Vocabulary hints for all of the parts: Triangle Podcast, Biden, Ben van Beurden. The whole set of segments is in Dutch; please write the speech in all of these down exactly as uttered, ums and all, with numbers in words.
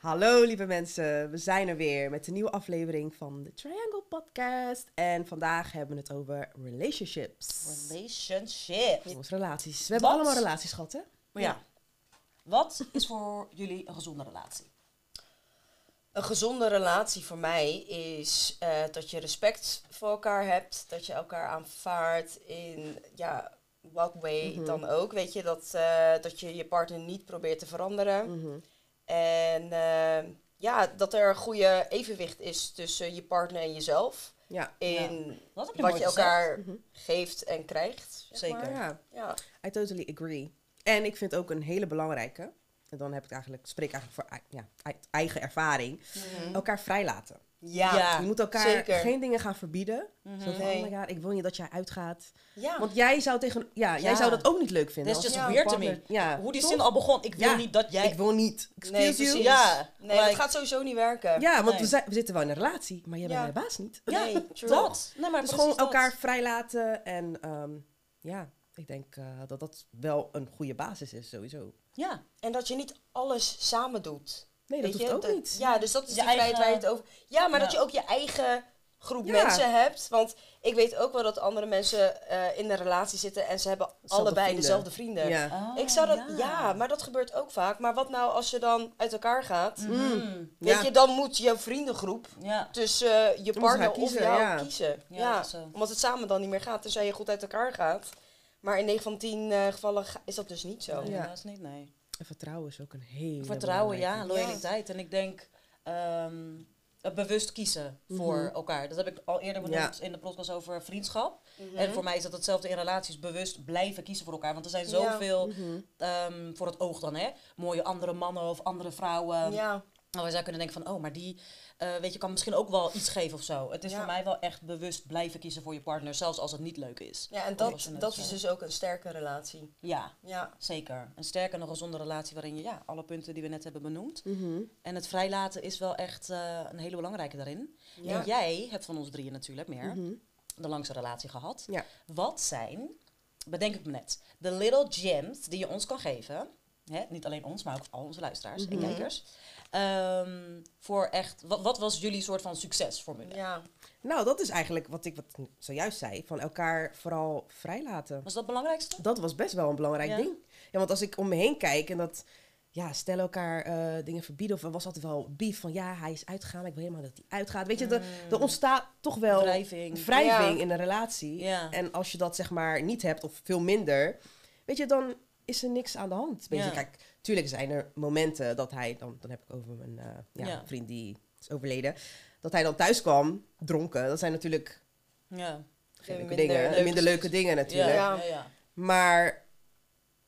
Hallo lieve mensen, we zijn er weer met een nieuwe aflevering van de Triangle Podcast. En vandaag hebben we het over relationships. Relationships. Relaties. We hebben Wat? allemaal relaties gehad, hè? Maar ja. ja. Wat is voor jullie een gezonde relatie? Een gezonde relatie voor mij is uh, dat je respect voor elkaar hebt. Dat je elkaar aanvaardt in, ja, what way mm-hmm. dan ook. Weet je, dat, uh, dat je je partner niet probeert te veranderen. Mm-hmm. En uh, ja, dat er een goede evenwicht is tussen je partner en jezelf. Ja. In ja. wat, je, wat je elkaar mm-hmm. geeft en krijgt. Zeker. Ja. Ja. I totally agree. En ik vind ook een hele belangrijke, en dan heb ik eigenlijk, spreek eigenlijk voor ja, uit eigen ervaring, mm-hmm. elkaar vrijlaten. Ja, ja, je moet elkaar zeker. geen dingen gaan verbieden. Mm-hmm. Zo van, nee. oh my God, ik wil niet dat jij uitgaat. Ja. Want jij zou, tegen, ja, ja. jij zou dat ook niet leuk vinden. Dat is just weird to me. Ja. Hoe die Toch? zin al begon. Ik wil ja. niet dat jij... Ik wil niet. Excuse nee, you. Ja. Nee, like... dat gaat sowieso niet werken. Ja, want nee. we, zijn, we zitten wel in een relatie, maar jij ja. bent mijn baas niet. Ja, nee, dat. Nee, maar dus gewoon dat. elkaar vrijlaten. En um, ja, ik denk uh, dat dat wel een goede basis is sowieso. Ja, en dat je niet alles samen doet. Nee, dat Weet hoeft je? ook dat, niet. Ja, dus dat is je de eigen... vrijheid waar je het over... Ja, maar ja. dat je ook je eigen groep ja. mensen hebt. Want ik weet ook wel dat andere mensen uh, in een relatie zitten... en ze hebben Zelfde allebei vrienden. dezelfde vrienden. Ja. Oh, ik zou dat... Ja. ja, maar dat gebeurt ook vaak. Maar wat nou als je dan uit elkaar gaat? Mm. Weet ja. je, dan moet je vriendengroep ja. tussen uh, je dan partner kiezen, of jou ja. kiezen. Ja, ja. ja. Omdat het samen dan niet meer gaat. Tenzij je goed uit elkaar gaat. Maar in negen van tien uh, gevallen is dat dus niet zo. Nee, ja. dat is niet, nee. En vertrouwen is ook een hele Vertrouwen, ja, loyaliteit. Ja. En ik denk um, bewust kiezen mm-hmm. voor elkaar. Dat heb ik al eerder benoemd ja. in de podcast over vriendschap. Mm-hmm. En voor mij is dat hetzelfde in relaties. Bewust blijven kiezen voor elkaar. Want er zijn zoveel, ja. mm-hmm. um, voor het oog dan, hè. Mooie andere mannen of andere vrouwen. Ja. Nou, we zou kunnen denken van, oh, maar die uh, weet je, kan misschien ook wel iets geven of zo. Het is ja. voor mij wel echt bewust blijven kiezen voor je partner, zelfs als het niet leuk is. Ja, en dat, dat, dat is dus ook een sterke relatie. Ja, ja, zeker. Een sterke en een gezonde relatie waarin je ja, alle punten die we net hebben benoemd. Mm-hmm. En het vrijlaten is wel echt uh, een hele belangrijke daarin. Ja. En jij hebt van ons drieën natuurlijk meer mm-hmm. de langste relatie gehad. Ja. Wat zijn, bedenk ik me net, de little gems die je ons kan geven... He, niet alleen ons, maar ook al onze luisteraars mm-hmm. en kijkers. Um, voor echt, wat, wat was jullie soort van succesformule? Ja. Nou, dat is eigenlijk wat ik wat zojuist zei. Van elkaar vooral vrijlaten. Was dat het belangrijkste? Dat was best wel een belangrijk ja. ding. Ja, want als ik om me heen kijk en dat... Ja, stel elkaar uh, dingen verbieden. Of er was altijd wel beef van... Ja, hij is uitgegaan, maar ik wil helemaal dat hij uitgaat. Weet je, mm. er, er ontstaat toch wel... Wrijving. Wrijving ja. in een relatie. Ja. En als je dat zeg maar niet hebt of veel minder... Weet je, dan... is er niks aan de hand. Ja. Kijk, tuurlijk zijn er momenten dat hij... Dan, dan heb ik over mijn uh, ja, ja. vriend die is overleden. Dat hij dan thuis kwam, dronken. Dat zijn natuurlijk ja. geen leuke minder, dingen. Leuke minder leuke dingen natuurlijk. Ja. Ja, ja. Maar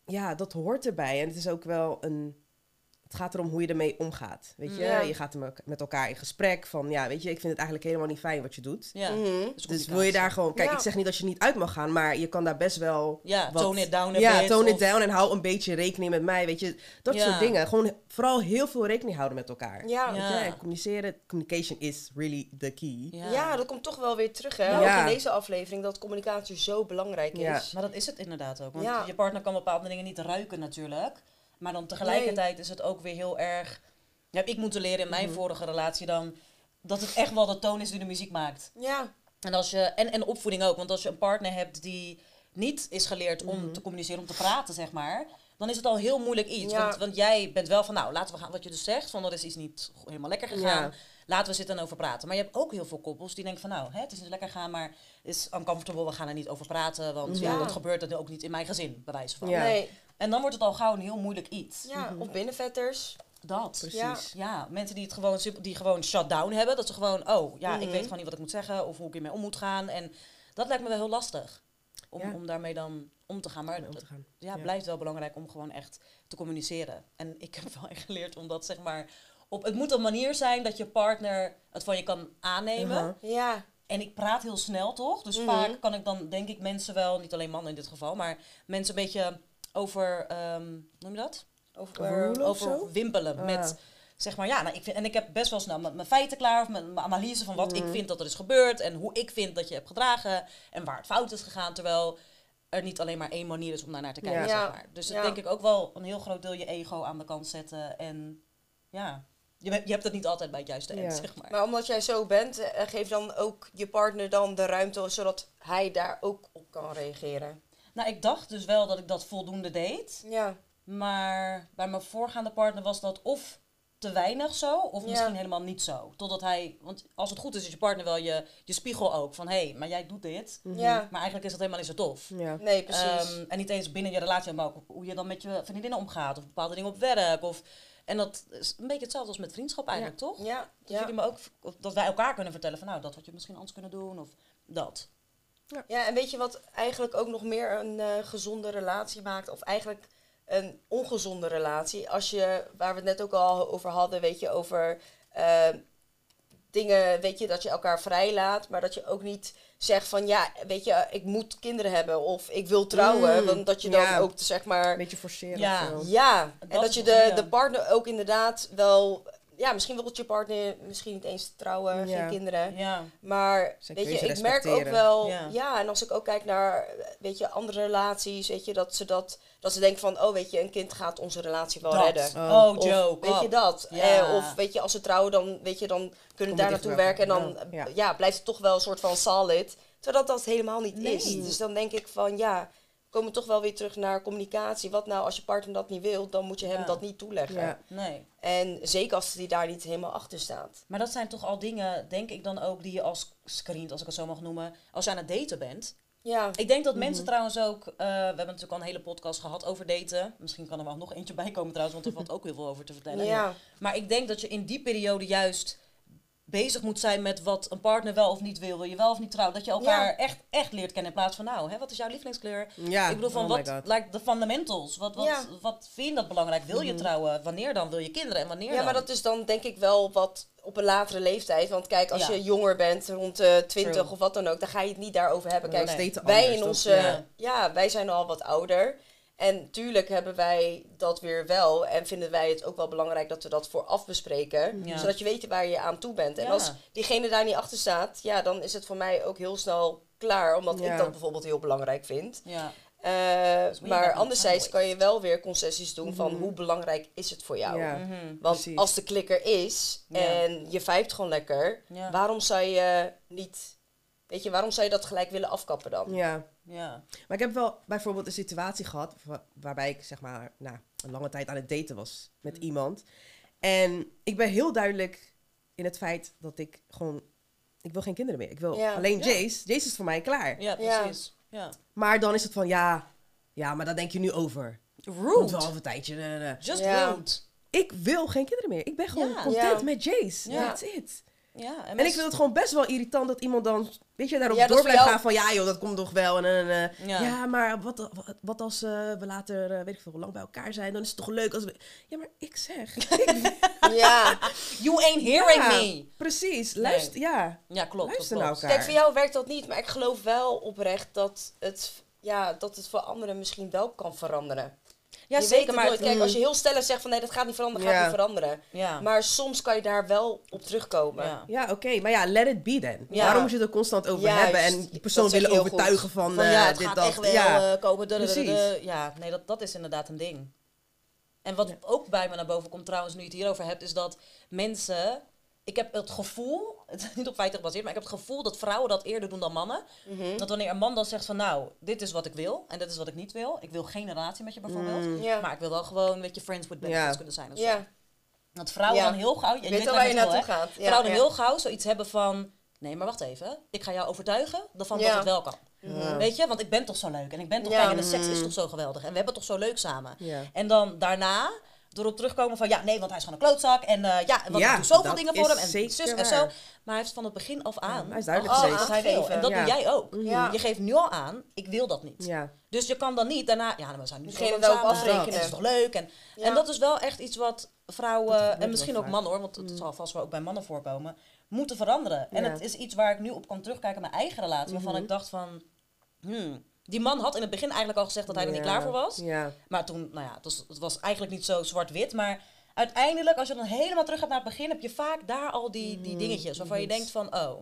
ja, dat hoort erbij. En het is ook wel een... Het gaat erom hoe je ermee omgaat. Weet je, ja. je gaat met elkaar in gesprek van... Ja, weet je, ik vind het eigenlijk helemaal niet fijn wat je doet. Ja. Mm-hmm. Dus, dus wil je daar gewoon... Kijk, ja. ik zeg niet dat je niet uit mag gaan, maar je kan daar best wel... Ja, wat, tone it down. Ja, bit, tone it down en hou een beetje rekening met mij, weet je. Dat ja. soort dingen. Gewoon vooral heel veel rekening houden met elkaar. Ja. ja. En communiceren, communication is really the key. Ja, ja dat komt toch wel weer terug, hè. Ja. Ook in deze aflevering, dat communicatie zo belangrijk is. Ja. Maar dat is het inderdaad ook. Want ja. je partner kan bepaalde dingen niet ruiken natuurlijk. Maar dan tegelijkertijd is het ook weer heel erg... Heb ik moeten leren in mijn mm-hmm. vorige relatie dan... dat het echt wel de toon is die de muziek maakt. Ja. En, als je, en, en opvoeding ook. Want als je een partner hebt die niet is geleerd om mm-hmm. te communiceren, om te praten, zeg maar... dan is het al heel moeilijk iets. Ja. Want, want jij bent wel van, nou, laten we gaan wat je dus zegt. Van, dat is iets niet helemaal lekker gegaan. Ja. Laten we zitten en over praten. Maar je hebt ook heel veel koppels die denken van, nou, hè, het is niet lekker gegaan, maar het is uncomfortable, we gaan er niet over praten. Want ja, ja dat gebeurt dat ook niet in mijn gezin, bij wijze van. Ja. Nee. En dan wordt het al gauw een heel moeilijk iets. Ja, mm-hmm. of binnenvetters. Dat. Precies. Ja. ja, mensen die het gewoon, die gewoon shutdown hebben. Dat ze gewoon, oh, ja, mm-hmm. ik weet gewoon niet wat ik moet zeggen. Of hoe ik ermee om moet gaan. En dat lijkt me wel heel lastig. Om, ja. om daarmee dan om te gaan. Maar om te gaan. Ja, ja, blijft wel belangrijk om gewoon echt te communiceren. En ik heb wel echt geleerd om dat, zeg maar... Op, het moet een manier zijn dat je partner het van je kan aannemen. Uh-huh. Ja. En ik praat heel snel, toch? Dus mm-hmm. vaak kan ik dan, denk ik, mensen wel... Niet alleen mannen in dit geval, maar mensen een beetje... Over, um, noem je dat? Over, over wimpelen. Ah. Met, zeg maar, ja, nou, ik vind, en ik heb best wel snel mijn, mijn feiten klaar, of mijn, mijn analyse van wat mm. ik vind dat er is gebeurd, en hoe ik vind dat je hebt gedragen, en waar het fout is gegaan, terwijl er niet alleen maar één manier is om daarnaar te kijken, ja. zeg maar. Dus ja. dat denk ik ook wel een heel groot deel je ego aan de kant zetten, en ja, Je, ben, je hebt het niet altijd bij het juiste eind, ja. zeg maar. Maar omdat jij zo bent, uh, geef dan ook je partner dan de ruimte, zodat hij daar ook op kan reageren. Nou, ik dacht dus wel dat ik dat voldoende deed. Ja. Maar bij mijn voorgaande partner was dat of te weinig zo, of misschien ja. helemaal niet zo. Totdat hij, want als het goed is, is je partner wel je, je spiegel ook. Van, hé, hey, maar jij doet dit. Mm-hmm. ja. Maar eigenlijk is dat helemaal niet zo tof. Ja. Nee, precies. Um, en niet eens binnen je relatie, maar ook hoe je dan met je vriendinnen omgaat. Of bepaalde dingen op werk, of... En dat is een beetje hetzelfde als met vriendschap eigenlijk, ja. toch? Ja. Dat, ja. Me ook, dat wij elkaar kunnen vertellen van nou, dat had je misschien anders kunnen doen of dat. Ja, ja, en weet je wat eigenlijk ook nog meer een uh, gezonde relatie maakt? Of eigenlijk een ongezonde relatie. Als je, waar we het net ook al over hadden, weet je, over uh, dingen, weet je, dat je elkaar vrijlaat. Maar dat je ook niet zegt van ja, weet je, ik moet kinderen hebben of ik wil trouwen. Mm, want dat je dan ja, ook zeg maar... Een beetje forceren. Ja, ja. Dat en dat je de, de partner ook inderdaad wel... Ja, misschien wil je partner misschien niet eens trouwen, ja. geen kinderen. Ja. Maar weet je, ik merk ook wel... Ja. ja, en als ik ook kijk naar weet je, andere relaties, weet je, dat ze dat... Dat ze denken van, oh weet je, een kind gaat onze relatie wel dat. redden. Oh, oh joh. Weet je dat? Ja. Eh, of weet je, als ze trouwen, dan, weet je, dan kunnen we daar naartoe werken. En dan ja. Ja, blijft het toch wel een soort van solid. Terwijl dat helemaal niet nee. is. Dus dan denk ik van, ja, we komen toch wel weer terug naar communicatie. Wat nou, als je partner dat niet wil, dan moet je hem ja. dat niet toeleggen. Ja. Nee. En zeker als hij daar niet helemaal achter staat. Maar dat zijn toch al dingen, denk ik dan ook, die je als screent, als ik het zo mag noemen, als je aan het daten bent... Ja. Ik denk dat mm-hmm. mensen trouwens ook... Uh, we hebben natuurlijk al een hele podcast gehad over daten. Misschien kan er wel nog eentje bij komen trouwens, want er valt ook heel veel over te vertellen. Ja. Maar ik denk dat je in die periode juist bezig moet zijn met wat een partner wel of niet wil. Wil je wel of niet trouwen? Dat je elkaar ja. echt, echt leert kennen in plaats van nou, hè, wat is jouw lievelingskleur? Ja. Ik bedoel, van oh wat like, de fundamentals. Wat, wat, ja. wat vind je dat belangrijk? Wil je trouwen? Wanneer dan? Wil je kinderen? En wanneer ja, dan? Maar dat is dan denk ik wel wat... Op een latere leeftijd, want kijk, als ja. je jonger bent, rond uh, twintig True. of wat dan ook, dan ga je het niet daarover hebben. Kijk, nee, nee. wij in onze, ja. ja, wij zijn al wat ouder. En tuurlijk hebben wij dat weer wel. En vinden wij het ook wel belangrijk dat we dat vooraf bespreken. Ja. Zodat je weet waar je aan toe bent. En ja. als diegene daar niet achter staat, ja, dan is het voor mij ook heel snel klaar. Omdat ja. ik dat bijvoorbeeld heel belangrijk vind. Ja. Uh, dus maar anderzijds kan je wel weer concessies doen mm-hmm. van hoe belangrijk is het voor jou. Ja, mm-hmm, want precies. als de klikker is ja. en je vijpt gewoon lekker, ja. waarom zou je niet, weet je, waarom zou je dat gelijk willen afkappen dan? Ja, ja. Maar ik heb wel bijvoorbeeld een situatie gehad waar, waarbij ik zeg maar nou, een lange tijd aan het daten was met mm. iemand. En ik ben heel duidelijk in het feit dat ik gewoon, ik wil geen kinderen meer. Ik wil ja. alleen ja. Jace. Jace is voor mij klaar. Ja, precies. Ja. Ja. Maar dan is het van, ja, ja, maar daar denk je nu over. Rude. Komt wel een tijdje. Nee, nee. Just ja. rude. Ik wil geen kinderen meer. Ik ben gewoon ja. content ja. met Jace. Ja. That's it. Ja, en, en ik vind het gewoon best wel irritant dat iemand dan, weet je, daarop ja, door blijft jou... gaan van, ja joh, dat komt toch wel. En, en, en, ja. ja, maar wat, wat, wat als uh, we later, uh, weet ik veel, lang bij elkaar zijn, dan is het toch leuk als we... Ja, maar ik zeg. ja. You ain't hearing ja, me. Precies. Luister, nee. ja. Ja, klopt. Luister naar elkaar. Kijk, voor jou werkt dat niet, maar ik geloof wel oprecht dat het, ja, dat het voor anderen misschien wel kan veranderen. Ja, je zeker, maar kijk, als je heel stellig zegt van nee, dat gaat niet veranderen, yeah. gaat niet veranderen. Yeah. Maar soms kan je daar wel op terugkomen. Ja, ja oké, okay, maar ja, let it be then. Ja. Waarom moet je het er constant over ja, hebben en die persoon willen overtuigen goed. van, van uh, ja, het dit, gaat dat. Echt wel ja. komen. Ja, nee, dat, dat is inderdaad een ding. En wat ja. ook bij me naar boven komt trouwens, nu je het hierover hebt, is dat mensen... Ik heb het gevoel, het is niet op feiten gebaseerd, maar ik heb het gevoel dat vrouwen dat eerder doen dan mannen. Mm-hmm. Dat wanneer een man dan zegt van nou, dit is wat ik wil en dit is wat ik niet wil. Ik wil geen relatie met je bijvoorbeeld, mm. yeah. maar ik wil wel gewoon weet je friends with benefits yeah. kunnen zijn. Of yeah. zo. Dat vrouwen yeah. dan heel gauw, je weet, weet al waar je naartoe wel, gaat. Ja, vrouwen ja. dan heel gauw zoiets hebben van, nee maar wacht even, ik ga jou overtuigen van yeah. dat het wel kan. Ja. Weet je, want ik ben toch zo leuk en ik ben toch fijn ja. en de seks is toch zo geweldig en we hebben toch zo leuk samen. Yeah. En dan daarna... Doorop terugkomen van ja, nee, want hij is gewoon een klootzak. En uh, ja, want ja, ik doe zoveel dingen voor hem. En zus en zo. Maar hij heeft van het begin af aan. Ja, hij is duidelijk al dat hij geeft. En dat ja. doe jij ook. Ja. Je geeft nu al aan, ik wil dat niet. Ja. Dus je kan dan niet daarna, ja, we zijn nu geen wel afrekenen. Dat is toch leuk? En, ja. en dat is wel echt iets wat vrouwen, en misschien ook mannen hoor, want het mm. zal vast wel ook bij mannen voorkomen, moeten veranderen. En ja. het is iets waar ik nu op kan terugkijken, mijn eigen relatie. Waarvan mm-hmm. ik dacht van, hmm, die man had in het begin eigenlijk al gezegd dat hij er ja. niet klaar voor was. Ja. Maar toen, nou ja, het was, het was eigenlijk niet zo zwart-wit. Maar uiteindelijk, als je dan helemaal terug gaat naar het begin, heb je vaak daar al die, die dingetjes. Waarvan je denkt van, oh,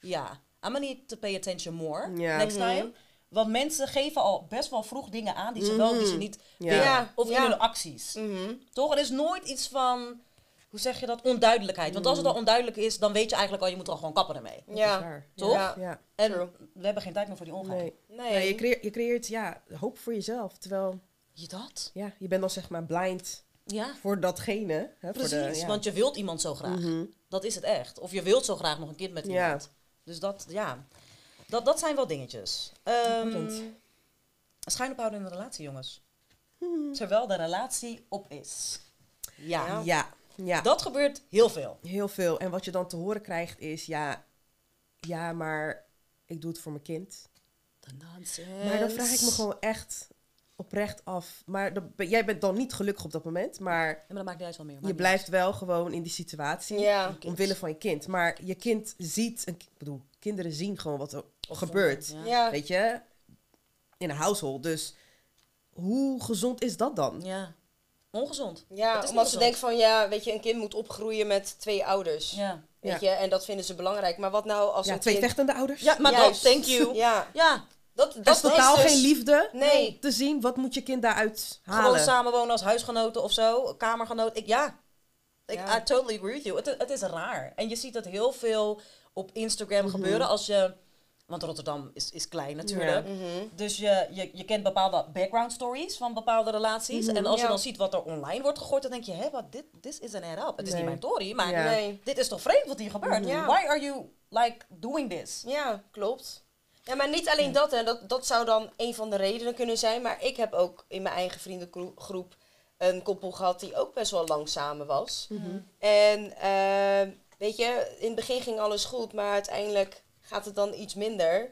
ja, I'm gonna need to pay attention more ja. next time. Mm-hmm. Want mensen geven al best wel vroeg dingen aan die ze mm-hmm. wel, die ze niet ja. willen. Of in ja. hun acties. Mm-hmm. Toch? Er is nooit iets van... hoe zeg je dat? Onduidelijkheid. Want als het al onduidelijk is, dan weet je eigenlijk al, je moet er al gewoon kappen ermee. Ja. Toch? Ja. Ja. En true. We hebben geen tijd meer voor die ongeheid. Nee. Nee. Nee, je creëert, je creëert ja, hoop voor jezelf. Terwijl... Je dat? Ja, je bent dan zeg maar blind ja. voor datgene. Hè, precies, voor de, ja. want je wilt iemand zo graag. Mm-hmm. Dat is het echt. Of je wilt zo graag nog een kind met iemand. Ja. Dus dat, ja. Dat, dat zijn wel dingetjes. Um, schijn ophouden in de relatie, jongens. Hmm. Terwijl de relatie op is. Ja. Ja. Ja. Ja. Dat gebeurt heel veel. Heel veel. En wat je dan te horen krijgt is... Ja, ja maar ik doe het voor mijn kind. De nonsense. Maar dan vraag ik me gewoon echt... oprecht af. Maar dat, jij bent dan niet gelukkig op dat moment, maar... Ja, maar dat maakt niet uit wel meer. Je blijft uit. wel gewoon in die situatie ja. omwille van je kind. Maar je kind ziet... Ik bedoel, kinderen zien gewoon wat er of gebeurt. Vonden, ja. Ja. Weet je? In een household. Dus hoe gezond is dat dan? Ja. Ongezond. Ja, omdat ongezond. Ze denken van... Ja, weet je, een kind moet opgroeien met twee ouders. Ja. Weet ja. je? En dat vinden ze belangrijk. Maar wat nou als... Ja, een twee kind... vechtende ouders. Ja, maar dat... Thank you. Ja. Ja. Dat, dat, dat is totaal dus geen liefde nee. te zien. Wat moet je kind daaruit halen? Gewoon samenwonen als huisgenoten of zo. Kamergenoot. Ik, ja. Ik, ja. I totally agree with you. Het, het is raar. En je ziet dat heel veel op Instagram mm-hmm. gebeuren. Als je, want Rotterdam is, is klein natuurlijk. Ja. Mm-hmm. Dus je, je, je kent bepaalde background stories van bepaalde relaties. Mm-hmm. En als ja. je dan ziet wat er online wordt gegooid. Dan denk je, hé, wat dit this isn't add up. Het is nee. niet mijn story. Maar ja. nee. dit is toch vreemd wat hier gebeurt. Mm-hmm. Why are you like doing this? Ja, klopt. Ja, maar niet alleen dat, hè. Dat, dat zou dan een van de redenen kunnen zijn. Maar ik heb ook in mijn eigen vriendengroep een koppel gehad die ook best wel lang samen was. Mm-hmm. En uh, weet je, in het begin ging alles goed, maar uiteindelijk gaat het dan iets minder.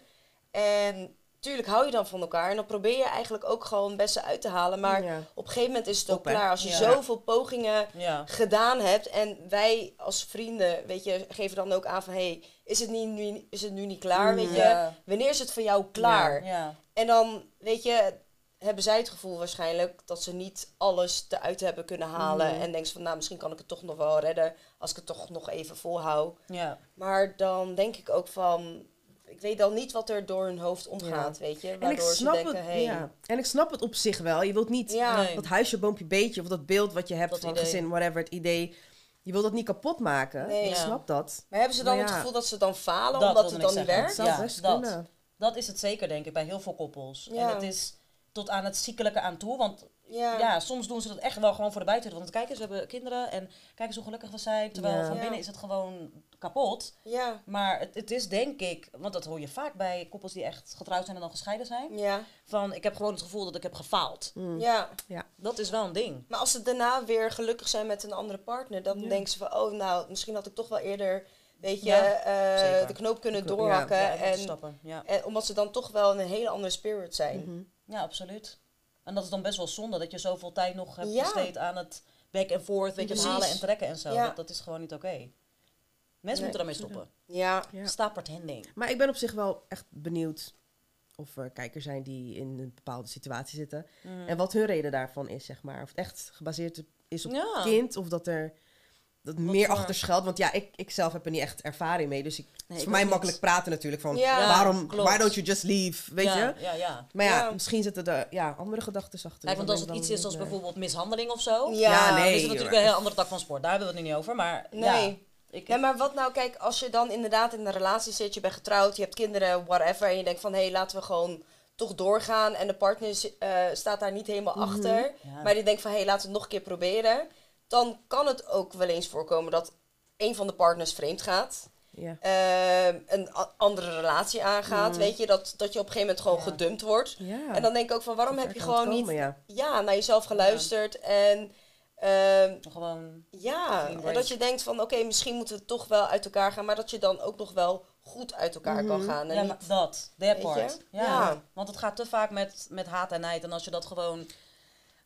En tuurlijk hou je dan van elkaar en dan probeer je eigenlijk ook gewoon het beste uit te halen. Maar ja. op een gegeven moment is het ook Top, klaar. Als je ja. zoveel pogingen ja. gedaan hebt en wij als vrienden, weet je, geven dan ook aan van... Hey, Is het, niet, nu, is het nu niet klaar, weet je? Ja. Wanneer is het voor jou klaar? Ja, ja. En dan, weet je, hebben zij het gevoel waarschijnlijk... dat ze niet alles eruit hebben kunnen halen. Mm. En denken van, nou, misschien kan ik het toch nog wel redden... als ik het toch nog even volhoud. Ja. Maar dan denk ik ook van... ik weet dan niet wat er door hun hoofd omgaat, ja. weet je? Waardoor en ik snap ze denken, het, hey. ja. En ik snap het op zich wel. Je wilt niet ja. nee. dat huisje, boompje, beetje... of dat beeld wat je hebt dat van idee. gezin, whatever, het idee... Je wil dat niet kapot maken. Nee, ik ja. snap dat. Maar hebben ze dan ja. het gevoel dat ze dan falen dat omdat het dan niet werkt? Dat, ja, dat. dat is het zeker, denk ik, bij heel veel koppels. Ja. En het is tot aan het ziekelijke aan toe. Want ja. ja, soms doen ze dat echt wel gewoon voor de buitenwereld. Want kijk eens, we hebben kinderen en kijk eens hoe gelukkig we zijn. Terwijl ja. van binnen ja. is het gewoon kapot. Ja. Maar het, het is denk ik, want dat hoor je vaak bij koppels die echt getrouwd zijn en dan gescheiden zijn. Ja. Van, ik heb gewoon het gevoel dat ik heb gefaald. Mm. Ja. ja. Dat is wel een ding. Maar als ze daarna weer gelukkig zijn met een andere partner, dan ja. denken ze van, oh nou, misschien had ik toch wel eerder... Weet je, ja, uh, de knoop kunnen de knoop, doorhakken. Ja, ja, en, ja. en omdat ze dan toch wel in een hele andere spirit zijn. Mm-hmm. Ja, absoluut. En dat is dan best wel zonde dat je zoveel tijd nog hebt ja. besteed aan het back and forth. Weet je, halen en trekken en zo. Ja. Dat, dat is gewoon niet oké. Okay. Mensen nee, moeten daarmee stoppen. Ja. ja. Stop pretending. Maar ik ben op zich wel echt benieuwd of er kijkers zijn die in een bepaalde situatie zitten. Mm. En wat hun reden daarvan is, zeg maar. Of het echt gebaseerd is op ja. het kind of dat er... Dat Wat meer achter schuilt. Want ja, ik, ik zelf heb er niet echt ervaring mee. Dus ik, nee, het is voor mij makkelijk niets. praten natuurlijk. Van ja, waarom, klopt. why don't you just leave? Weet ja, je? Ja, ja. Maar ja, ja, misschien zitten er ja, andere gedachten achter. Ja, want als het iets is als bijvoorbeeld mishandeling of zo. Ja, ja nee. Is het natuurlijk een heel andere tak van sport. Daar hebben we het nu niet over. Maar nee. Ja. Ik, ja, maar wat nou, kijk, als je dan inderdaad in een relatie zit, je bent getrouwd, je hebt kinderen, whatever, en je denkt van, hé, hey, laten we gewoon toch doorgaan, en de partner uh, staat daar niet helemaal mm-hmm. achter, ja. maar die denkt van, hé, hey, laten we het nog een keer proberen, dan kan het ook wel eens voorkomen dat een van de partners vreemd gaat, ja. uh, een a- andere relatie aangaat, mm. weet je, dat, dat je op een gegeven moment gewoon ja. gedumpt wordt. Ja. En dan denk ik ook van, waarom dat heb je gewoon komen, niet ja. ja, naar jezelf geluisterd ja. en... Um, gewoon ja, en dat je denkt van oké, okay, misschien moeten we toch wel uit elkaar gaan, maar dat je dan ook nog wel goed uit elkaar mm-hmm. kan gaan. En ja, niet, maar dat, that part. Ja. ja, want het gaat te vaak met, met haat en nijd en als je dat gewoon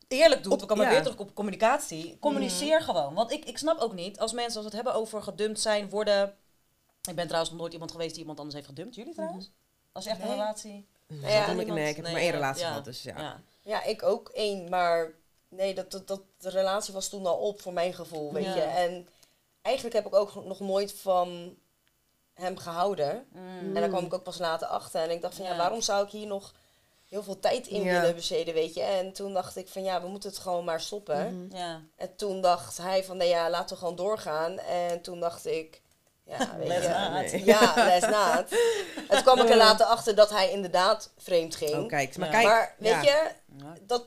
eerlijk doet, op, we komen ja. weer terug op communicatie, communiceer mm. gewoon. Want ik, ik snap ook niet, als mensen als het hebben over gedumpt zijn, worden... Ik ben trouwens nog nooit iemand geweest die iemand anders heeft gedumpt, jullie trouwens? Mm. Als echt nee. een relatie? Ja, ja, ik, nee, ik heb nee, maar één relatie ja. gehad, dus ja. ja. Ja, ik ook één, maar... Nee, dat, dat, dat, de relatie was toen al op, voor mijn gevoel, weet ja. je. En eigenlijk heb ik ook nog nooit van hem gehouden. Mm. En daar kwam ik ook pas later achter. En ik dacht van, ja, ja waarom zou ik hier nog heel veel tijd in ja. willen besteden, weet je. En toen dacht ik van, ja, we moeten het gewoon maar stoppen. Mm-hmm. ja. En toen dacht hij van, nee, ja, laten we gewoon doorgaan. En toen dacht ik, ja, weet les je. Naad. Nee. Ja, les naad. Het kwam ik er later achter dat hij inderdaad vreemd ging. Oh, kijk. Maar, ja. kijk, maar weet ja. je, dat...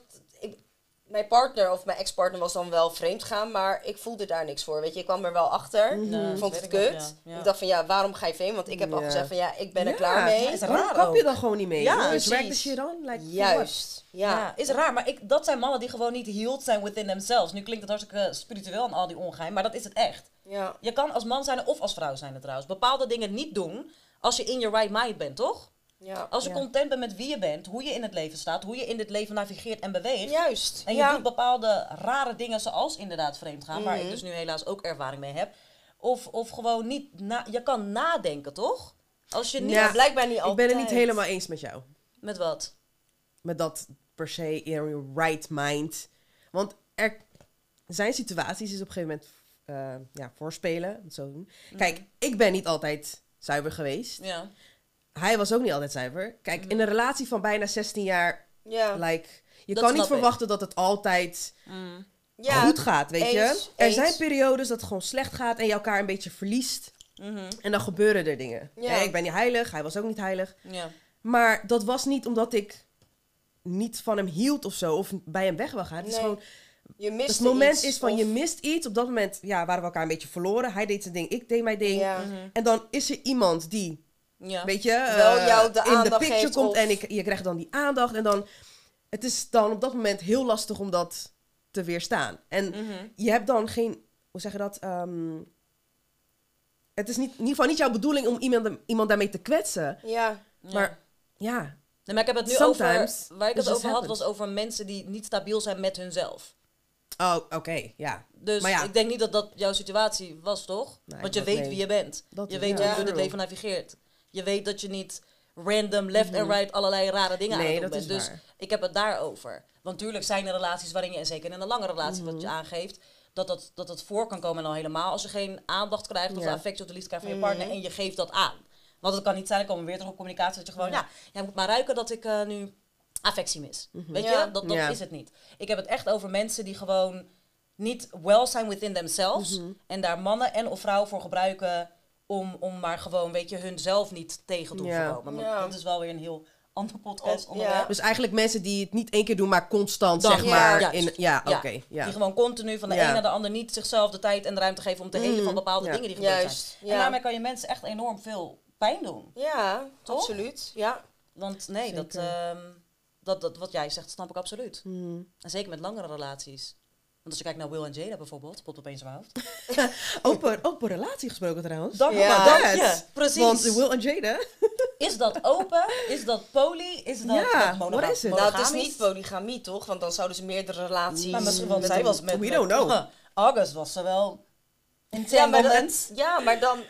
Mijn partner of mijn ex-partner was dan wel vreemd gaan, maar ik voelde daar niks voor. Weet je, ik kwam er wel achter. Mm-hmm. Ik vond het kut. Ik, ja. Ja. ik dacht van ja, waarom ga je vreemd? Want ik heb ja. al gezegd van ja, ik ben ja. er klaar mee. Ja, is waarom kap je dan gewoon niet mee? Ja, is werk de shit on? Like, juist. Ja. ja, is raar. Maar ik, dat zijn mannen die gewoon niet healed zijn within themselves. Nu klinkt het hartstikke spiritueel en al die ongeheim, maar dat is het echt. Ja. Je kan als man zijn of als vrouw zijn trouwens. Bepaalde dingen niet doen als je in your right mind bent, toch? Ja, als je ja. content bent met wie je bent, hoe je in het leven staat, hoe je in dit leven navigeert en beweegt. Juist. En je ja. doet bepaalde rare dingen zoals inderdaad vreemd gaan, mm-hmm. waar ik dus nu helaas ook ervaring mee heb. Of, of gewoon niet, na, je kan nadenken toch? Als je niet, ja, blijkbaar niet altijd. Ik ben het niet helemaal eens met jou. Met wat? Met dat per se in your right mind. Want er zijn situaties die op een gegeven moment uh, ja, voorspelen. Zo doen. Kijk, mm-hmm. ik ben niet altijd zuiver geweest. Ja. Hij was ook niet altijd zuiver. Kijk, mm. in een relatie van bijna zestien jaar... Yeah. Like, je dat kan niet verwachten ik. dat het altijd mm. ja, goed gaat, weet eens, je? Er eens. zijn periodes dat het gewoon slecht gaat en je elkaar een beetje verliest. Mm-hmm. En dan gebeuren er dingen. Yeah. Hey, ik ben niet heilig, hij was ook niet heilig. Yeah. Maar dat was niet omdat ik niet van hem hield of zo, of bij hem weg wil gaan. Het nee. is gewoon... Je mist het moment iets, is van of... je mist iets. Op dat moment ja, waren we elkaar een beetje verloren. Hij deed zijn ding, ik deed mijn ding. Yeah. Mm-hmm. En dan is er iemand die... Ja. Weet je, wel jou de in de picture geeft, komt of... en ik, je krijgt dan die aandacht. En dan, het is dan op dat moment heel lastig om dat te weerstaan. En mm-hmm. je hebt dan geen, hoe zeg je dat? Um, het is niet, in ieder geval niet jouw bedoeling om iemand, iemand daarmee te kwetsen. Ja. Maar ja. ja nee, maar ik heb het nu Sometimes, over, waar ik het over had, was over mensen die niet stabiel zijn met hunzelf. Oh, oké, okay, ja. Dus maar ja. ik denk niet dat dat jouw situatie was, toch? Nee, want je weet nee. wie je bent. Dat je is, weet ja. hoe je het leven navigeert. Je weet dat je niet random left mm-hmm. en right allerlei rare dingen nee, aan het doen bent. Dus waar. ik heb het daarover. Want tuurlijk zijn er relaties waarin je, en zeker in een lange relatie mm-hmm. wat je aangeeft, dat dat, dat dat voor kan komen en al helemaal. Als je geen aandacht krijgt ja. of de affectie of de liefde krijgt van mm-hmm. je partner en je geeft dat aan. Want het kan niet zijn, dan komen we weer terug op communicatie, dat je gewoon, mm-hmm. ja, jij moet maar ruiken dat ik uh, nu affectie mis. Mm-hmm. Weet ja. je, dat, dat ja. is het niet. Ik heb het echt over mensen die gewoon niet well zijn within themselves mm-hmm. en daar mannen en of vrouwen voor gebruiken... Om, om maar gewoon, weet je, hunzelf niet tegen te hoeven komen. Yeah. Yeah. Dat is wel weer een heel ander podcast onderwerp. Yeah. Dus eigenlijk mensen die het niet één keer doen, maar constant, Dan, zeg yeah. maar. Ja, in, ja, ja. oké. Okay. Ja. Die gewoon continu van de yeah. een naar de ander niet zichzelf de tijd en de ruimte geven om te mm. helen van bepaalde yeah. dingen die gebeurd zijn. Yeah. En daarmee kan je mensen echt enorm veel pijn doen. Ja, toch? Absoluut. Ja. Want nee, dat, um, dat, dat wat jij zegt, snap ik absoluut. Mm. En zeker met langere relaties. Want als je kijkt naar Will en Jada bijvoorbeeld, pot opeens in mijn hoofd. Open, open relatie gesproken trouwens. Dank je. Ja. Precies. Want Will en Jada... Is dat open? Is dat poly? Is dat, ja, dat monogamie? Is het? Nou, het is niet polygamie toch? Want dan zouden ze meerdere relaties... Maar misschien, want zij was met... We don't know. Met, uh, August was ze wel... Ja, maar, dan, ja, maar dan,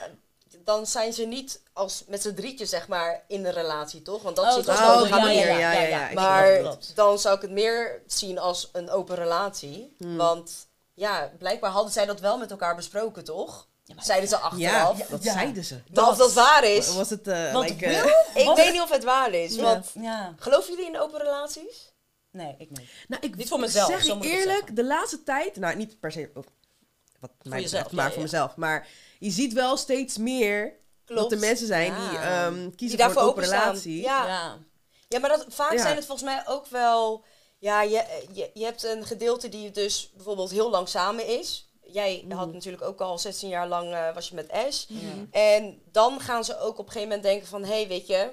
dan zijn ze niet als met z'n drietje zeg maar in de relatie toch? Want dat oh, zit als oh, monogamie. Ja, ja, ja, ja, ja, ja. Maar dan zou ik het meer zien als een open relatie. Hmm. Want ja, blijkbaar hadden zij dat wel met elkaar besproken toch? Ja, zeiden ze achteraf. Ja, dat ja. zeiden ze. Dat, of dat waar is. Was het, uh, want, like, uh, ik was weet het? niet of het waar is. Ja. Want ja. geloven jullie in open relaties? Nee, ik niet. Nou, ik niet voor mezelf. Zeg je eerlijk, de laatste tijd, nou niet per se oh, wat voor mij jezelf, betreft, maar ja, voor ja. mezelf. Maar je ziet wel steeds meer... Klopt. Dat er mensen zijn ja. die um, kiezen die voor een open relatie. Ja. Ja. ja, maar dat, vaak ja. zijn het volgens mij ook wel... Ja, je, je, je hebt een gedeelte die dus bijvoorbeeld heel lang samen is. Jij mm. had natuurlijk ook al zestien jaar lang uh, was je met Ash. Mm. En dan gaan ze ook op een gegeven moment denken van... Hé, hey, weet je,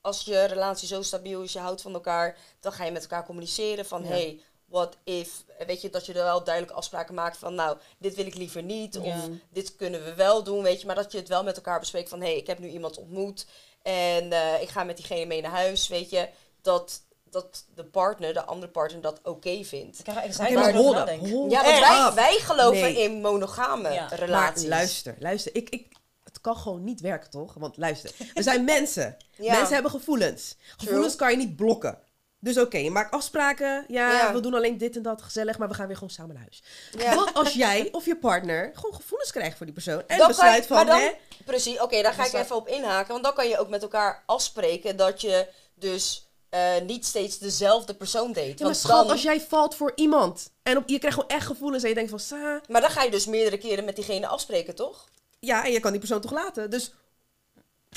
als je relatie zo stabiel is, je houdt van elkaar... Dan ga je met elkaar communiceren van... Ja. Hey, what if, weet je, dat je er wel duidelijke afspraken maakt van, nou, dit wil ik liever niet. Of yeah. dit kunnen we wel doen, weet je. Maar dat je het wel met elkaar bespreekt van, hé, hey, ik heb nu iemand ontmoet. En uh, ik ga met diegene mee naar huis, weet je. Dat, dat de partner, de andere partner, dat oké okay vindt. Ik ga exact maar horen. Ja, want wij, wij geloven nee. in monogame ja. relaties. Maar luister, luister. Ik, ik, het kan gewoon niet werken, toch? Want luister, we zijn mensen. Ja. Mensen hebben gevoelens. Gevoelens True. kan je niet blokken. Dus oké, okay, je maakt afspraken. Ja, ja, we doen alleen dit en dat, gezellig. Maar we gaan weer gewoon samen naar huis. Ja. Wat als jij of je partner gewoon gevoelens krijgt voor die persoon? En dan besluit je, van, dan, hè? Precies, oké, okay, daar ga ik even op inhaken. Want dan kan je ook met elkaar afspreken dat je dus... Uh, niet steeds dezelfde persoon date. Ja, maar want schat, dan... als jij valt voor iemand en op, je krijgt gewoon echt gevoelens en je denkt van... Sa... Maar dan ga je dus meerdere keren met diegene afspreken, toch? Ja, en je kan die persoon toch laten. Dus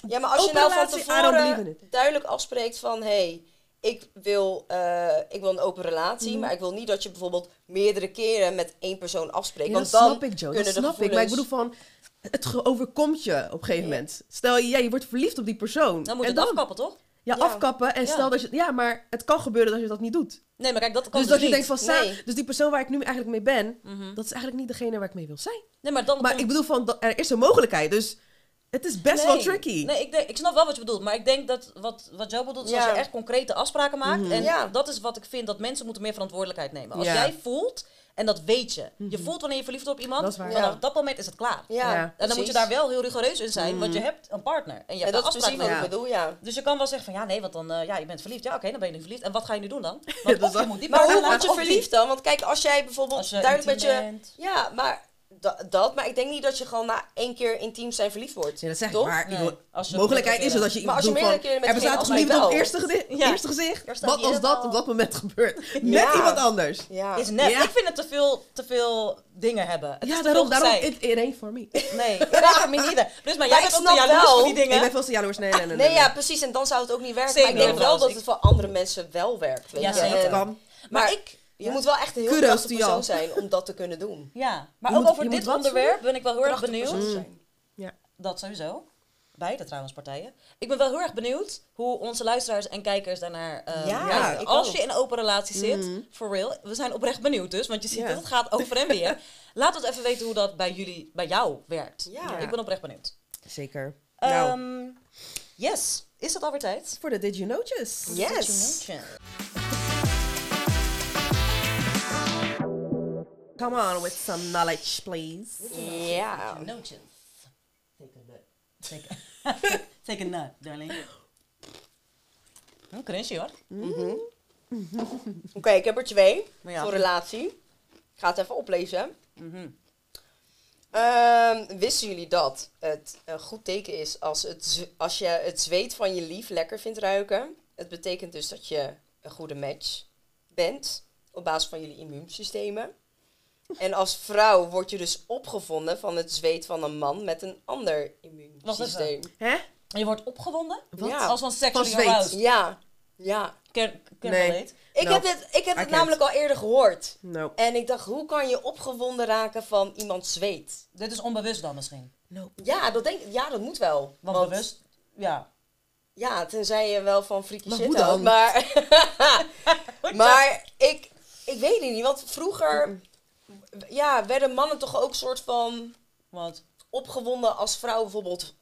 ja, maar als je nou relatie, van tevoren duidelijk afspreekt van... hé, hey, ik, uh, ik wil een open relatie, mm. maar ik wil niet dat je bijvoorbeeld meerdere keren met één persoon afspreekt. Ja, want dat dan snap ik, Joe, dat snap gevoelens... ik. Maar ik bedoel van... het overkomt je op een gegeven nee. moment. Stel, ja, je wordt verliefd op die persoon. Dan moet je het dan... afkappen, toch? Ja, ja, afkappen en ja. stel dat je... Ja, maar het kan gebeuren dat je dat niet doet. Nee, maar kijk, dat kan dus dat niet. Je denkt van, nee. sa, dus die persoon waar ik nu eigenlijk mee ben... Mm-hmm. dat is eigenlijk niet degene waar ik mee wil zijn. Nee, maar dan maar komt... ik bedoel van, er is een mogelijkheid, dus... Het is best nee. wel tricky. Nee, ik, denk, ik snap wel wat je bedoelt, maar ik denk dat wat, wat Joe bedoelt... is ja. als je echt concrete afspraken maakt. Mm-hmm. En ja. dat is wat ik vind, dat mensen moeten meer verantwoordelijkheid nemen. Als ja. jij voelt... En dat weet je. Mm-hmm. Je voelt wanneer je verliefd wordt op iemand. Vanaf ja. dat moment is het klaar. Ja, ja. En dan precies. moet je daar wel heel rigoureus in zijn. Mm. Want je hebt een partner. En je hebt ja, dat is precies wat ik bedoel, ja. Dus je kan wel zeggen van ja, nee, want dan, uh, ja, je bent verliefd. Ja, oké, okay, dan ben je nu verliefd. En wat ga je nu doen dan? Want ja, of je moet die maar hoe word je verliefd dan? Want kijk, als jij bijvoorbeeld als je duidelijk met je... Bent. Ja, maar... Da dat, maar ik denk niet dat je gewoon na één keer intiem zijn verliefd wordt. Ja, dat zeg ik, maar nee. als je mogelijkheid is er dat je iemand doet van... Keer er bestaat toch liefde op eerste gezicht? Ja. Eerste gezicht? Wat als dat al... op dat moment gebeurt? Net ja. iemand anders. Ja. Is net. Ja. Ik vind het te veel, te veel dingen hebben. Het ja, daarom, daarom it ain't for me. Nee, it ain't for me neither. Dus, maar jij bent ook te jaloers voor die dingen. Ik ben veel te jaloers. Nee, nee, nee. Nee, ja, precies. En dan zou het ook niet werken. Maar ik denk wel dat het voor andere mensen wel werkt. Ja, zeker. Maar ik... Je ja. moet wel echt een heel krachtige persoon zijn om dat te kunnen doen. Ja, maar je ook moet, over dit onderwerp doen? Ben ik wel heel erg benieuwd. Zijn. Ja. Dat sowieso. Beide trouwens partijen. Ik ben wel heel erg benieuwd hoe onze luisteraars en kijkers daarnaar uh, ja, kijken. Als ook. Je in een open relatie zit, mm. for real. We zijn oprecht benieuwd dus, want je ziet ja. dat het gaat over en weer. Laat ons even weten hoe dat bij jullie, bij jou werkt. Ja. Ja. Ik ben oprecht benieuwd. Zeker. Um, nou. Yes. Is dat alweer tijd? Voor de Did You Knowtjes. Yes. Come on with some knowledge, please. Yeah. Take a nut. Take a, take a nut, darling. Oh, crunchy hoor. Mm-hmm. Oké, okay, ik heb er twee ja. voor relatie. Ik ga het even oplezen. Mm-hmm. um, wisten jullie dat het een goed teken is als, het, als je het zweet van je lief lekker vindt ruiken? Het betekent dus dat je een goede match bent op basis van jullie immuunsystemen. En als vrouw word je dus opgewonden van het zweet van een man met een ander immuunsysteem. Hè? Je wordt opgewonden? Wat? Ja. Als van seksueel aroused. Ja. Ja. Ken, ken nee. wel ik, nope. heb dit, ik heb I het namelijk al eerder gehoord. Nope. En ik dacht, hoe kan je opgewonden raken van iemands zweet? Dit is onbewust dan misschien? Nope. Ja, dat denk, ja, dat moet wel. Want, want bewust? Ja. Ja, tenzij je wel van freaky maar shit houdt. Maar, maar ik, ik weet het niet, want vroeger... Mm-mm. Ja, werden mannen toch ook soort van wat? Opgewonden als vrouwen bijvoorbeeld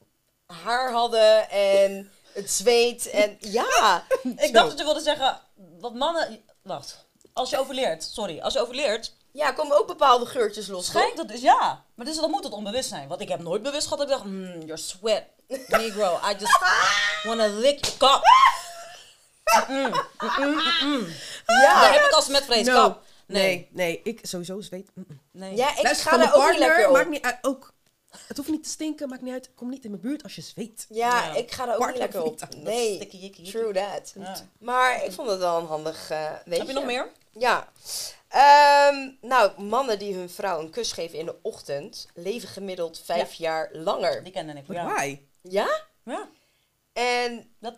haar hadden en het zweet en ja. Ik dacht dat je wilde zeggen, wat mannen, wacht, als je overleert, sorry, als je overleert. Ja, komen ook bepaalde geurtjes los. Schijnt dat is, ja, maar dus dan moet het onbewust zijn, want ik heb nooit bewust gehad dat ik dacht, mm, your sweat, negro, I just wanna lick your kop. Mm -mm, mm -mm, mm -mm. Ja, daar heb ik als metvrees no. kap. Nee. nee, nee, ik sowieso zweet. Nee. Ja, ik luister, ga er ook niet lekker op. Maakt niet uit, ook, het hoeft niet te stinken, maakt niet uit. Kom niet in mijn buurt als je zweet. Ja, ja. Ik ga er ook partner niet lekker op. Niet nee, sticky, yicky, yicky. True that. Ja. Maar ik vond het wel een handig uh, weet Heb je, je nog meer? Ja. Um, nou, mannen die hun vrouw een kus geven in de ochtend, leven gemiddeld vijf ja. jaar langer. Die kennen ik. Ja. Why? Ja? Ja. En... Dat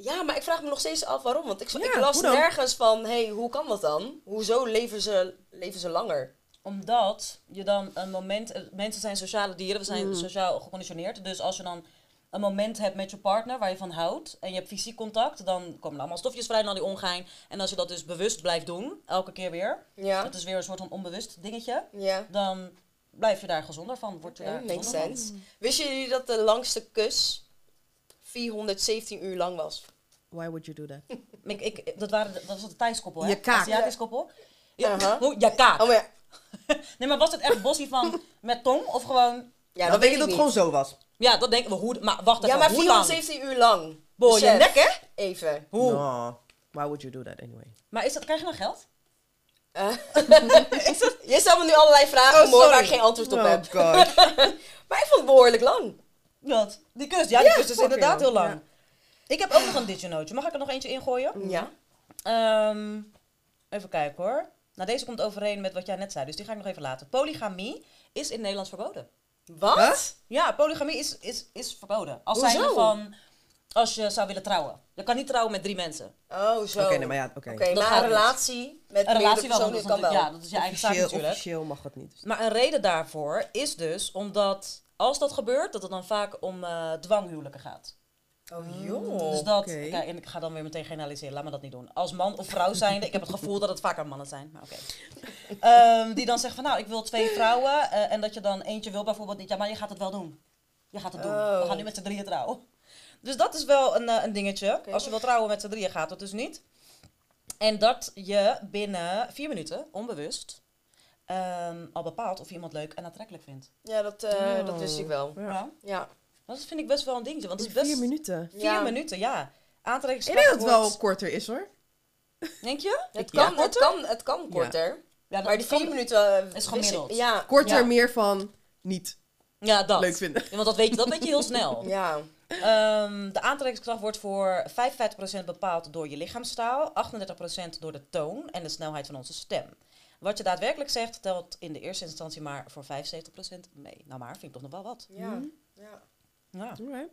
Ja, maar ik vraag me nog steeds af waarom. Want ik, ja, ik las nergens van, hé, hey, hoe kan dat dan? Hoezo leven ze, leven ze langer? Omdat je dan een moment... Mensen zijn sociale dieren, we zijn mm. sociaal geconditioneerd. Dus als je dan een moment hebt met je partner waar je van houdt... en je hebt fysiek contact, dan komen er allemaal stofjes vrij naar die ongein. En als je dat dus bewust blijft doen, elke keer weer... Ja. Dat is weer een soort van onbewust dingetje. Ja. Dan blijf je daar gezonder van. Word je okay, daar makes gezonder sense. Van. Wisten jullie dat de langste kus... vierhonderdzeventien uur lang was. Why would you do that? ik, ik, dat, waren, dat was het Thijs-koppel, hè? Je kaak. Aziatisch-koppel. Ja, uh-huh. oh, ja, kaak. Oh, ja. Nee, maar was het echt bossie van met tong of gewoon... Ja, dat, dat weet ik dat het gewoon zo was. Ja, dat denken we. Hoe, maar wacht even, ja, maar vierhonderdzeventien uur lang. Boy, je nek, hè? Even. Hoe? No. Why would you do that anyway? Maar is dat, krijg je dan geld? Uh. dat... Je stelt me nu allerlei vragen, oh, hoor, waar ik geen antwoord op oh, heb. God. Maar ik vond het behoorlijk lang. Wat? Die kus, ja, die ja, kus is inderdaad heel lang. Ja. Ik heb ook nog een diginootje. Mag ik er nog eentje ingooien? Ja. Um, even kijken hoor. Nou, deze komt overeen met wat jij net zei, dus die ga ik nog even laten. Polygamie is in Nederland verboden. Wat? Huh? Ja, polygamie is, is, is verboden. Als Hoezo? Zijnde van, als je zou willen trouwen. Je kan niet trouwen met drie mensen. Oh, zo. Oké, okay, nee, maar ja, oké. Okay. Okay, maar een relatie met een relatie wel, dat kan wel. Ja, dat is je officieel, eigen zaak natuurlijk. Officieel mag dat niet. Dus. Maar een reden daarvoor is dus omdat, als dat gebeurt, dat het dan vaak om uh, dwanghuwelijken gaat. Oh joh. Dus dat, okay. Kijk, en ik ga dan weer meteen generaliseren, laat me dat niet doen. Als man of vrouw zijnde, ik heb het gevoel dat het vaak aan mannen zijn, maar oké. Okay. Um, die dan zeggen van nou, ik wil twee vrouwen uh, en dat je dan eentje wil bijvoorbeeld niet. Ja, maar je gaat het wel doen. Je gaat het doen. Oh. We gaan nu met z'n drieën trouwen. Dus dat is wel een, uh, een dingetje. Okay. Als je wil trouwen met z'n drieën gaat dat dus niet. En dat je binnen vier minuten, onbewust, um, al bepaalt of je iemand leuk en aantrekkelijk vindt. Ja, dat, uh, oh. dat wist ik wel. Ja. ja. ja. Dat vind ik best wel een dingetje. Want het is best vier minuten. Vier ja. minuten, ja. Aantrekkingskracht. Ik denk dat het wel korter is hoor. Denk je? Ja, het, kan, ja, korter? Het, kan, het kan korter. Ja. Ja, maar die vier kan, minuten is gemiddeld. Ja. Korter ja. meer van niet ja, dat. leuk vinden. Ja, want dat weet je, dat weet je heel snel. Ja. Um, de aantrekkingskracht wordt voor vijfenvijftig procent bepaald door je lichaamstaal. achtendertig procent door de toon en de snelheid van onze stem. Wat je daadwerkelijk zegt telt in de eerste instantie maar voor vijfenzeventig procent mee. Nou maar, vind ik toch nog wel wat. Ja, mm. ja. Ja. Okay.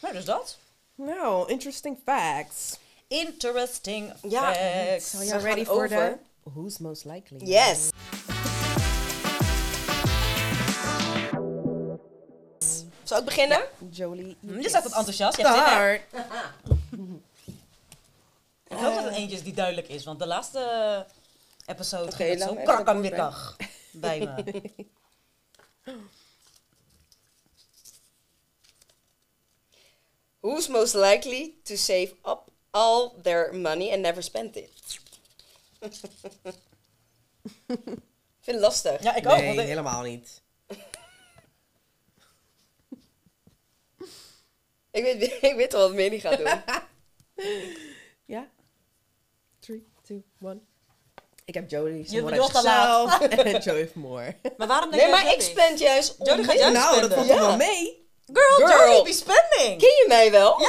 Nou, dus dat. Nou, interesting facts. Interesting ja. facts. Are you ready for the who's most likely? Yes. Zal ik beginnen? Ja. Jolie. Je yes. staat wat enthousiast. Je hebt zin in. Ik hoop dat het eentje is die duidelijk is, want de laatste episode okay, ging het zo krakkemikkig bij me. Who's most likely to save up all their money and never spend it? Ik vind het lastig. Ja, ik nee, ook. Nee, ik... helemaal niet. ik, weet, ik weet al wat Manny gaat doen. Ja. drie, twee, één. Ik heb Jodie. Je wordt al laat. En Jodie more. Maar waarom denk nee, je maar ik spend juist... Jodie gaat juist nou, spenden. Nou, dat komt ja. er wel mee. Girl, Jodie be spending. Ken je mij wel? Ja.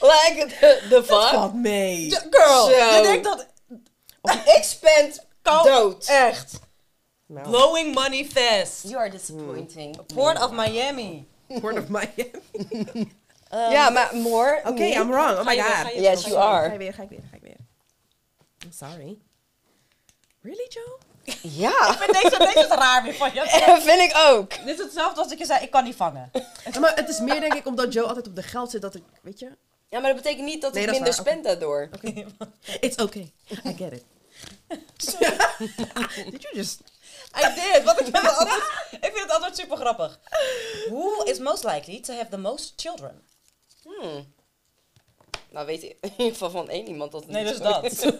Like the, the fuck. Wat mee. J- girl, so. Je denkt dat... Of, ik spend dood. Echt. No. Blowing money fast. You are disappointing. Mm. Port of Miami. Port of Miami. um, ja, maar more. Oké, okay, I'm wrong. Oh my god. Weer, yes, you are. Ga ik weer, ga ik weer, ga ik weer. I'm sorry. Really, Joe? Ja. Ik vind deze, deze het raar weer van je. Ja, vind ik ook. Dit is hetzelfde als dat je zei, ik kan niet vangen. Ja, maar het is meer denk ik omdat Joe altijd op de geld zit dat ik, weet je. Ja, maar dat betekent niet dat nee, ik dat minder spend okay. daardoor. Okay. It's okay. I get it. Sorry. Did you just... I did. Want ik vind het altijd, ik vind het altijd super grappig. Who is most likely to have the most children? Hmm. Nou weet ik in ieder geval van één iemand dat nee, niet. Nee, dus dat.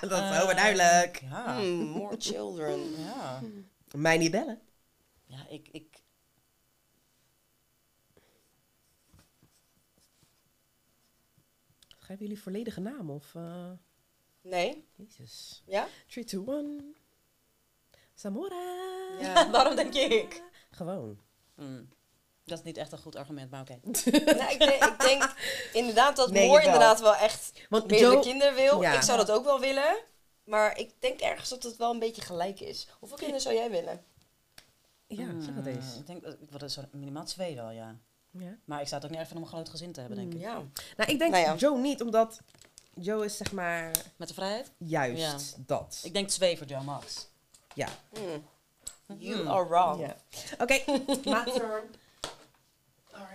dat is uh, overduidelijk. Ja. Hmm, more children. Ja. Mij niet bellen. Ja, ik... ik... Geven jullie volledige naam of... Uh... Nee. Jezus. Ja? drie, twee, één. Samora. Ja. Waarom denk je ik? Gewoon. Mm. Dat is niet echt een goed argument, maar oké. Okay. nou, ik, denk, ik denk inderdaad dat nee, Moor inderdaad wel echt want meer Joe, de kinderen wil. Ja. Ik zou dat ook wel willen. Maar ik denk ergens dat het wel een beetje gelijk is. Hoeveel kinderen zou jij willen? Ja, mm, zeg dat eens. Ik denk dat ik wil minimaal twee wel, ja. ja. Maar ik zou het ook niet erg van om een groot gezin te hebben, denk ik. Ja. Nou, ik denk nou ja. Joe niet, omdat Joe is zeg maar... Met de vrijheid? Juist, ja. dat. Ik denk twee voor Joe Max. Ja. Mm. You mm. are wrong. Yeah. Oké, okay.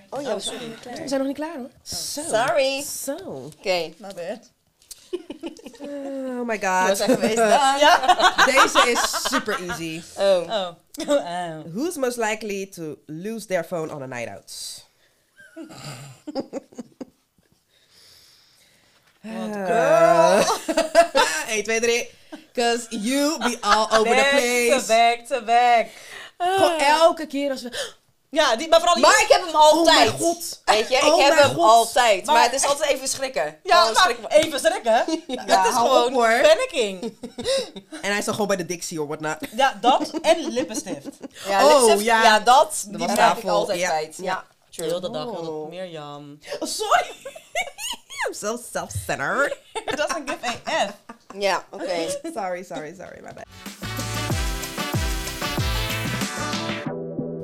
Oh ja, we zijn nog niet klaar. We zijn nog niet klaar hoor. Oh. So. Sorry. Zo. So. Oké. Okay. My bad. Oh my god. Zijn geweest ja. Deze is super easy. Oh. oh. oh. Who's most likely to lose their phone on a night out? What girl? één, twee, drie. Because you be all over back the place. Back to back to back. Oh. Gewoon elke keer als we... Ja, die, maar vooral die... Maar ik heb hem altijd. Oh mijn god. Weet je, ik oh heb hem god. altijd. Maar, maar het is altijd even schrikken. Ja, oh, schrikken. even schrikken. ja, ja, het is gewoon panicking. en hij zat gewoon bij de Dixie of whatnot. Ja, dat en lippenstift. Ja, oh, lippenstift, ja. ja, dat. Die dat was raak ik altijd ja. kwijt. Ja. Ja. De hele dag had ik meer jam. Oh, sorry! I'm so self-centered. It doesn't give a F. Ja, oké. Sorry, sorry, sorry. My bad.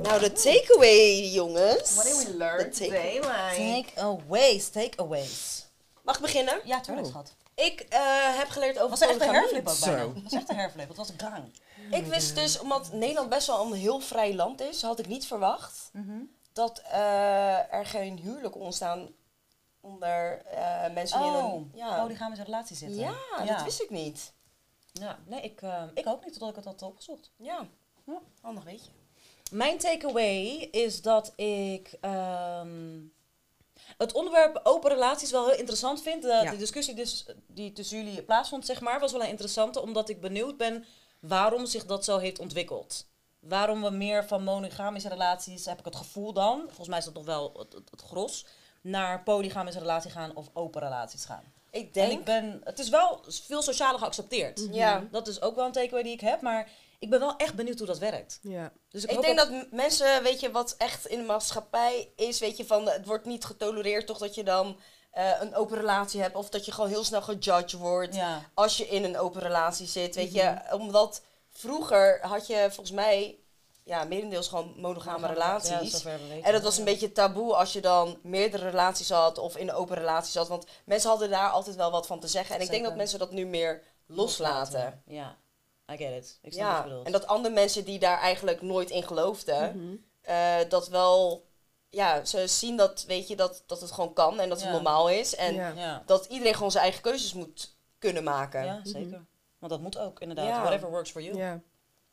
Nou, de takeaway, jongens. What did we learn today? Takeaways, takeaways. Mag ik beginnen? Ja, tuurlijk, oh. schat. Ik uh, heb geleerd over... Was er echt een hairflip ook bijna? Was echt een hairflip, het was een gang. Ik wist dus, omdat Nederland best wel een heel vrij land is, had ik niet verwacht mm-hmm. dat uh, er geen huwelijken ontstaan onder uh, mensen die oh. in een ja. polygamise relatie zitten. Ja, ja, dat wist ik niet. Ja. Nee, ik, uh, ik ook niet, totdat ik het had opgezocht. Ja, ja. Handig weet je. Mijn takeaway is dat ik um, het onderwerp open relaties wel heel interessant vind. De, ja. de discussie dus, die tussen jullie plaatsvond, zeg maar, was wel een interessante, omdat ik benieuwd ben waarom zich dat zo heeft ontwikkeld. Waarom we meer van monogamische relaties, heb ik het gevoel dan, volgens mij is dat nog wel het, het, het gros, naar polygamische relaties gaan of open relaties gaan. Ik denk... En ik ben, het is wel veel socialer geaccepteerd. Mm-hmm. Ja. Dat is ook wel een takeaway die ik heb, maar... Ik ben wel echt benieuwd hoe dat werkt. Ja. Dus ik ik denk dat m- mensen, weet je, wat echt in de maatschappij is, weet je, van het wordt niet getolereerd toch dat je dan uh, een open relatie hebt. Of dat je gewoon heel snel gejudged wordt ja. als je in een open relatie zit, weet mm-hmm. je. Omdat vroeger had je volgens mij, ja, merendeels gewoon monogame ja, relaties. Ja, dat en dat was een beetje taboe als je dan meerdere relaties had of in een open relatie zat. Want mensen hadden daar altijd wel wat van te zeggen. En ik Zeker. denk dat mensen dat nu meer loslaten. loslaten. Ja. I get it. Ik snap ja, wat je bedoelt. En dat andere mensen die daar eigenlijk nooit in geloofden, mm-hmm. uh, dat wel, ja, ze zien dat, weet je, dat, dat het gewoon kan en dat ja. het normaal is. En ja. Ja. dat iedereen gewoon zijn eigen keuzes moet kunnen maken. Ja, zeker. Mm-hmm. Want dat moet ook, inderdaad. Ja. Whatever works for you. Ja. En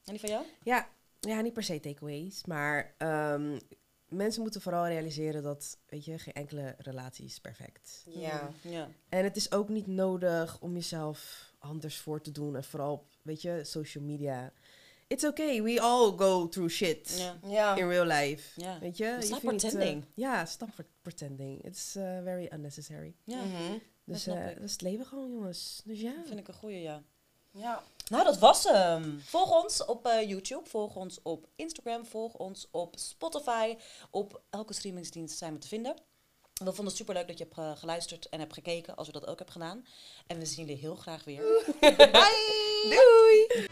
die van jou? Ja, ja, niet per se takeaways, maar um, mensen moeten vooral realiseren dat, weet je, geen enkele relatie is perfect. Ja. ja. En het is ook niet nodig om jezelf anders voor te doen en vooral, weet je, social media. It's okay, we all go through shit yeah. Yeah. in real life. Yeah. Weet je? Stop pretending. Niet, uh, ja, stop pretending. It's uh, very unnecessary. Ja. Mm-hmm. Dus dat, uh, dat is het leven gewoon, jongens. Dus ja. Dat vind ik een goeie, ja. Ja. Nou, dat was hem. Volg ons op uh, YouTube, volg ons op Instagram, volg ons op Spotify. Op elke streamingsdienst zijn we te vinden. We vonden het superleuk dat je hebt uh, geluisterd en hebt gekeken, als we dat ook hebben gedaan. En we zien jullie heel graag weer. Bye! Doei!